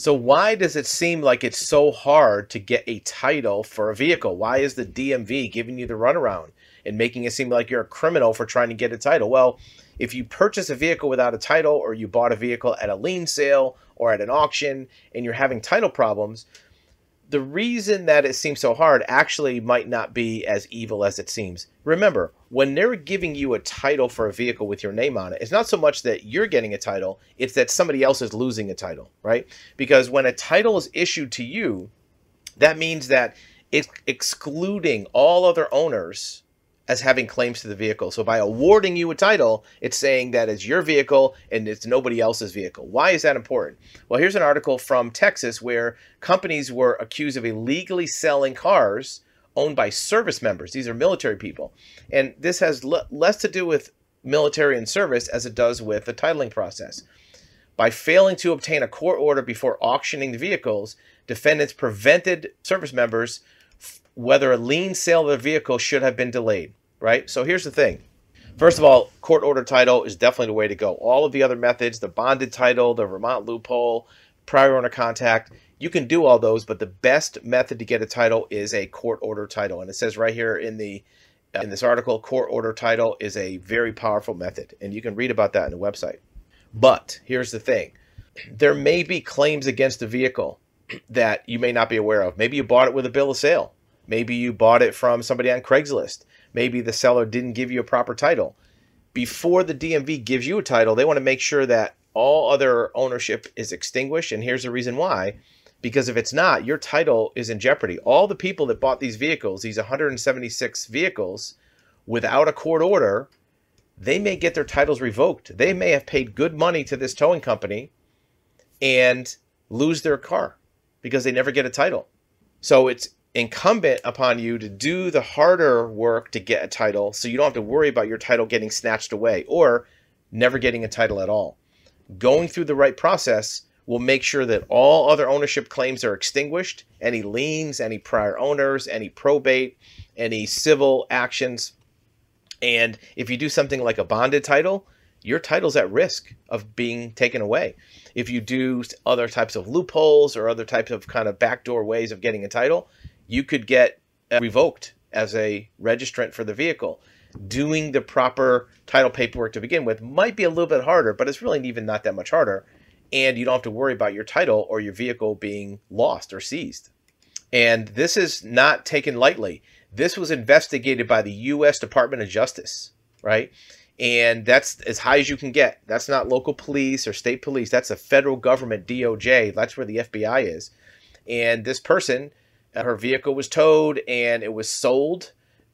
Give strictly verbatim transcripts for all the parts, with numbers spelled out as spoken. So why does it seem like it's so hard to get a title for a vehicle? Why is the D M V giving you the runaround and making it seem like you're a criminal for trying to get a title? Well, if you purchase a vehicle without a title, or you bought a vehicle at a lien sale or at an auction and you're having title problems, the reason that it seems so hard actually might not be as evil as it seems. Remember, when they're giving you a title for a vehicle with your name on it, it's not so much that you're getting a title, it's that somebody else is losing a title, right? Because when a title is issued to you, that means that it's excluding all other owners as having claims to the vehicle. So by awarding you a title, it's saying that it's your vehicle and it's nobody else's vehicle. Why is that important? Well, here's an article from Texas where companies were accused of illegally selling cars owned by service members. These are military people. And this has le- less to do with military and service as it does with the titling process. By failing to obtain a court order before auctioning the vehicles, defendants prevented service members whether a lien sale of their vehicle should have been delayed. Right? So here's the thing. First of all, court order title is definitely the way to go. All of the other methods, the bonded title, the Vermont loophole, prior owner contact, you can do all those, but the best method to get a title is a court order title. And it says right here in the in this article, court order title is a very powerful method. And you can read about that on the website. But here's the thing. There may be claims against the vehicle that you may not be aware of. Maybe you bought it with a bill of sale. Maybe you bought it from somebody on Craigslist. Maybe the seller didn't give you a proper title. Before the D M V gives you a title, they want to make sure that all other ownership is extinguished. And here's the reason why. Because if it's not, your title is in jeopardy. All the people that bought these vehicles, these one hundred seventy-six vehicles, without a court order, they may get their titles revoked. They may have paid good money to this towing company and lose their car because they never get a title. So it's incumbent upon you to do the harder work to get a title so you don't have to worry about your title getting snatched away or never getting a title at all. Going through the right process will make sure that all other ownership claims are extinguished, any liens, any prior owners, any probate, any civil actions. And if you do something like a bonded title, your title's at risk of being taken away. If you do other types of loopholes or other types of kind of backdoor ways of getting a title, you could get revoked as a registrant for the vehicle. Doing the proper title paperwork to begin with might be a little bit harder, but it's really even not that much harder. And you don't have to worry about your title or your vehicle being lost or seized. And this is not taken lightly. This was investigated by the U S Department of Justice, right? And that's as high as you can get. That's not local police or state police. That's a federal government D O J. That's where the F B I is. And this person, her vehicle was towed and it was sold,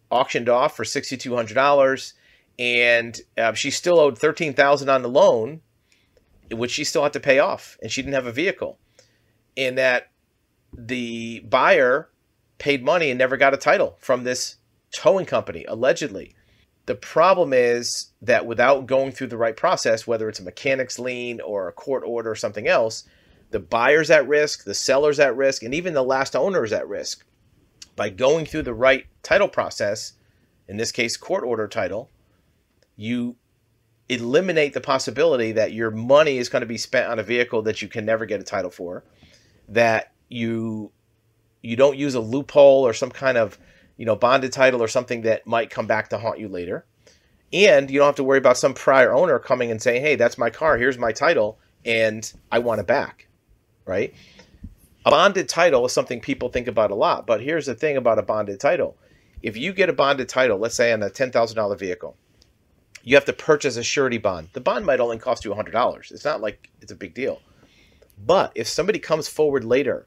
auctioned off for six thousand two hundred dollars. And uh, she still owed thirteen thousand dollars on the loan, which she still had to pay off. And she didn't have a vehicle. And that the buyer paid money and never got a title from this towing company, allegedly. The problem is that without going through the right process, whether it's a mechanic's lien or a court order or something else, the buyer's at risk, the seller's at risk, and even the last owner is at risk. By going through the right title process, in this case, court order title, you eliminate the possibility that your money is going to be spent on a vehicle that you can never get a title for, that you you don't use a loophole or some kind of you know bonded title or something that might come back to haunt you later. And you don't have to worry about some prior owner coming and saying, hey, that's my car, here's my title, and I want it back. Right? A bonded title is something people think about a lot, but here's the thing about a bonded title. If you get a bonded title, let's say on a ten thousand dollar vehicle, you have to purchase a surety bond. The bond might only cost you one hundred dollars. It's not like it's a big deal. But if somebody comes forward later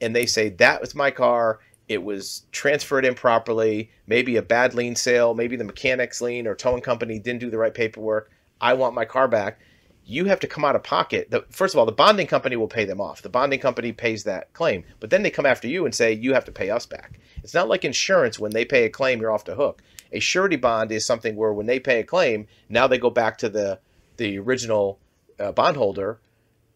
and they say, that was my car, it was transferred improperly, maybe a bad lien sale, maybe the mechanic's lien or towing company didn't do the right paperwork, I want my car back, you have to come out of pocket. First of all, the bonding company will pay them off. The bonding company pays that claim, but then they come after you and say, you have to pay us back. It's not like insurance. When they pay a claim, you're off the hook. A surety bond is something where when they pay a claim, now they go back to the, the original uh, bondholder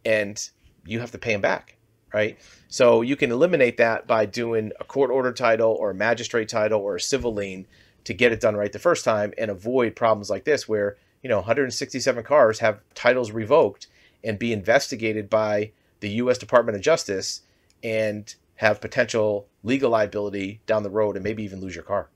and you have to pay them back, right? So you can eliminate that by doing a court order title or a magistrate title or a civil lien to get it done right the first time and avoid problems like this where you know, one hundred sixty-seven cars have titles revoked and be investigated by the U S Department of Justice and have potential legal liability down the road and maybe even lose your car.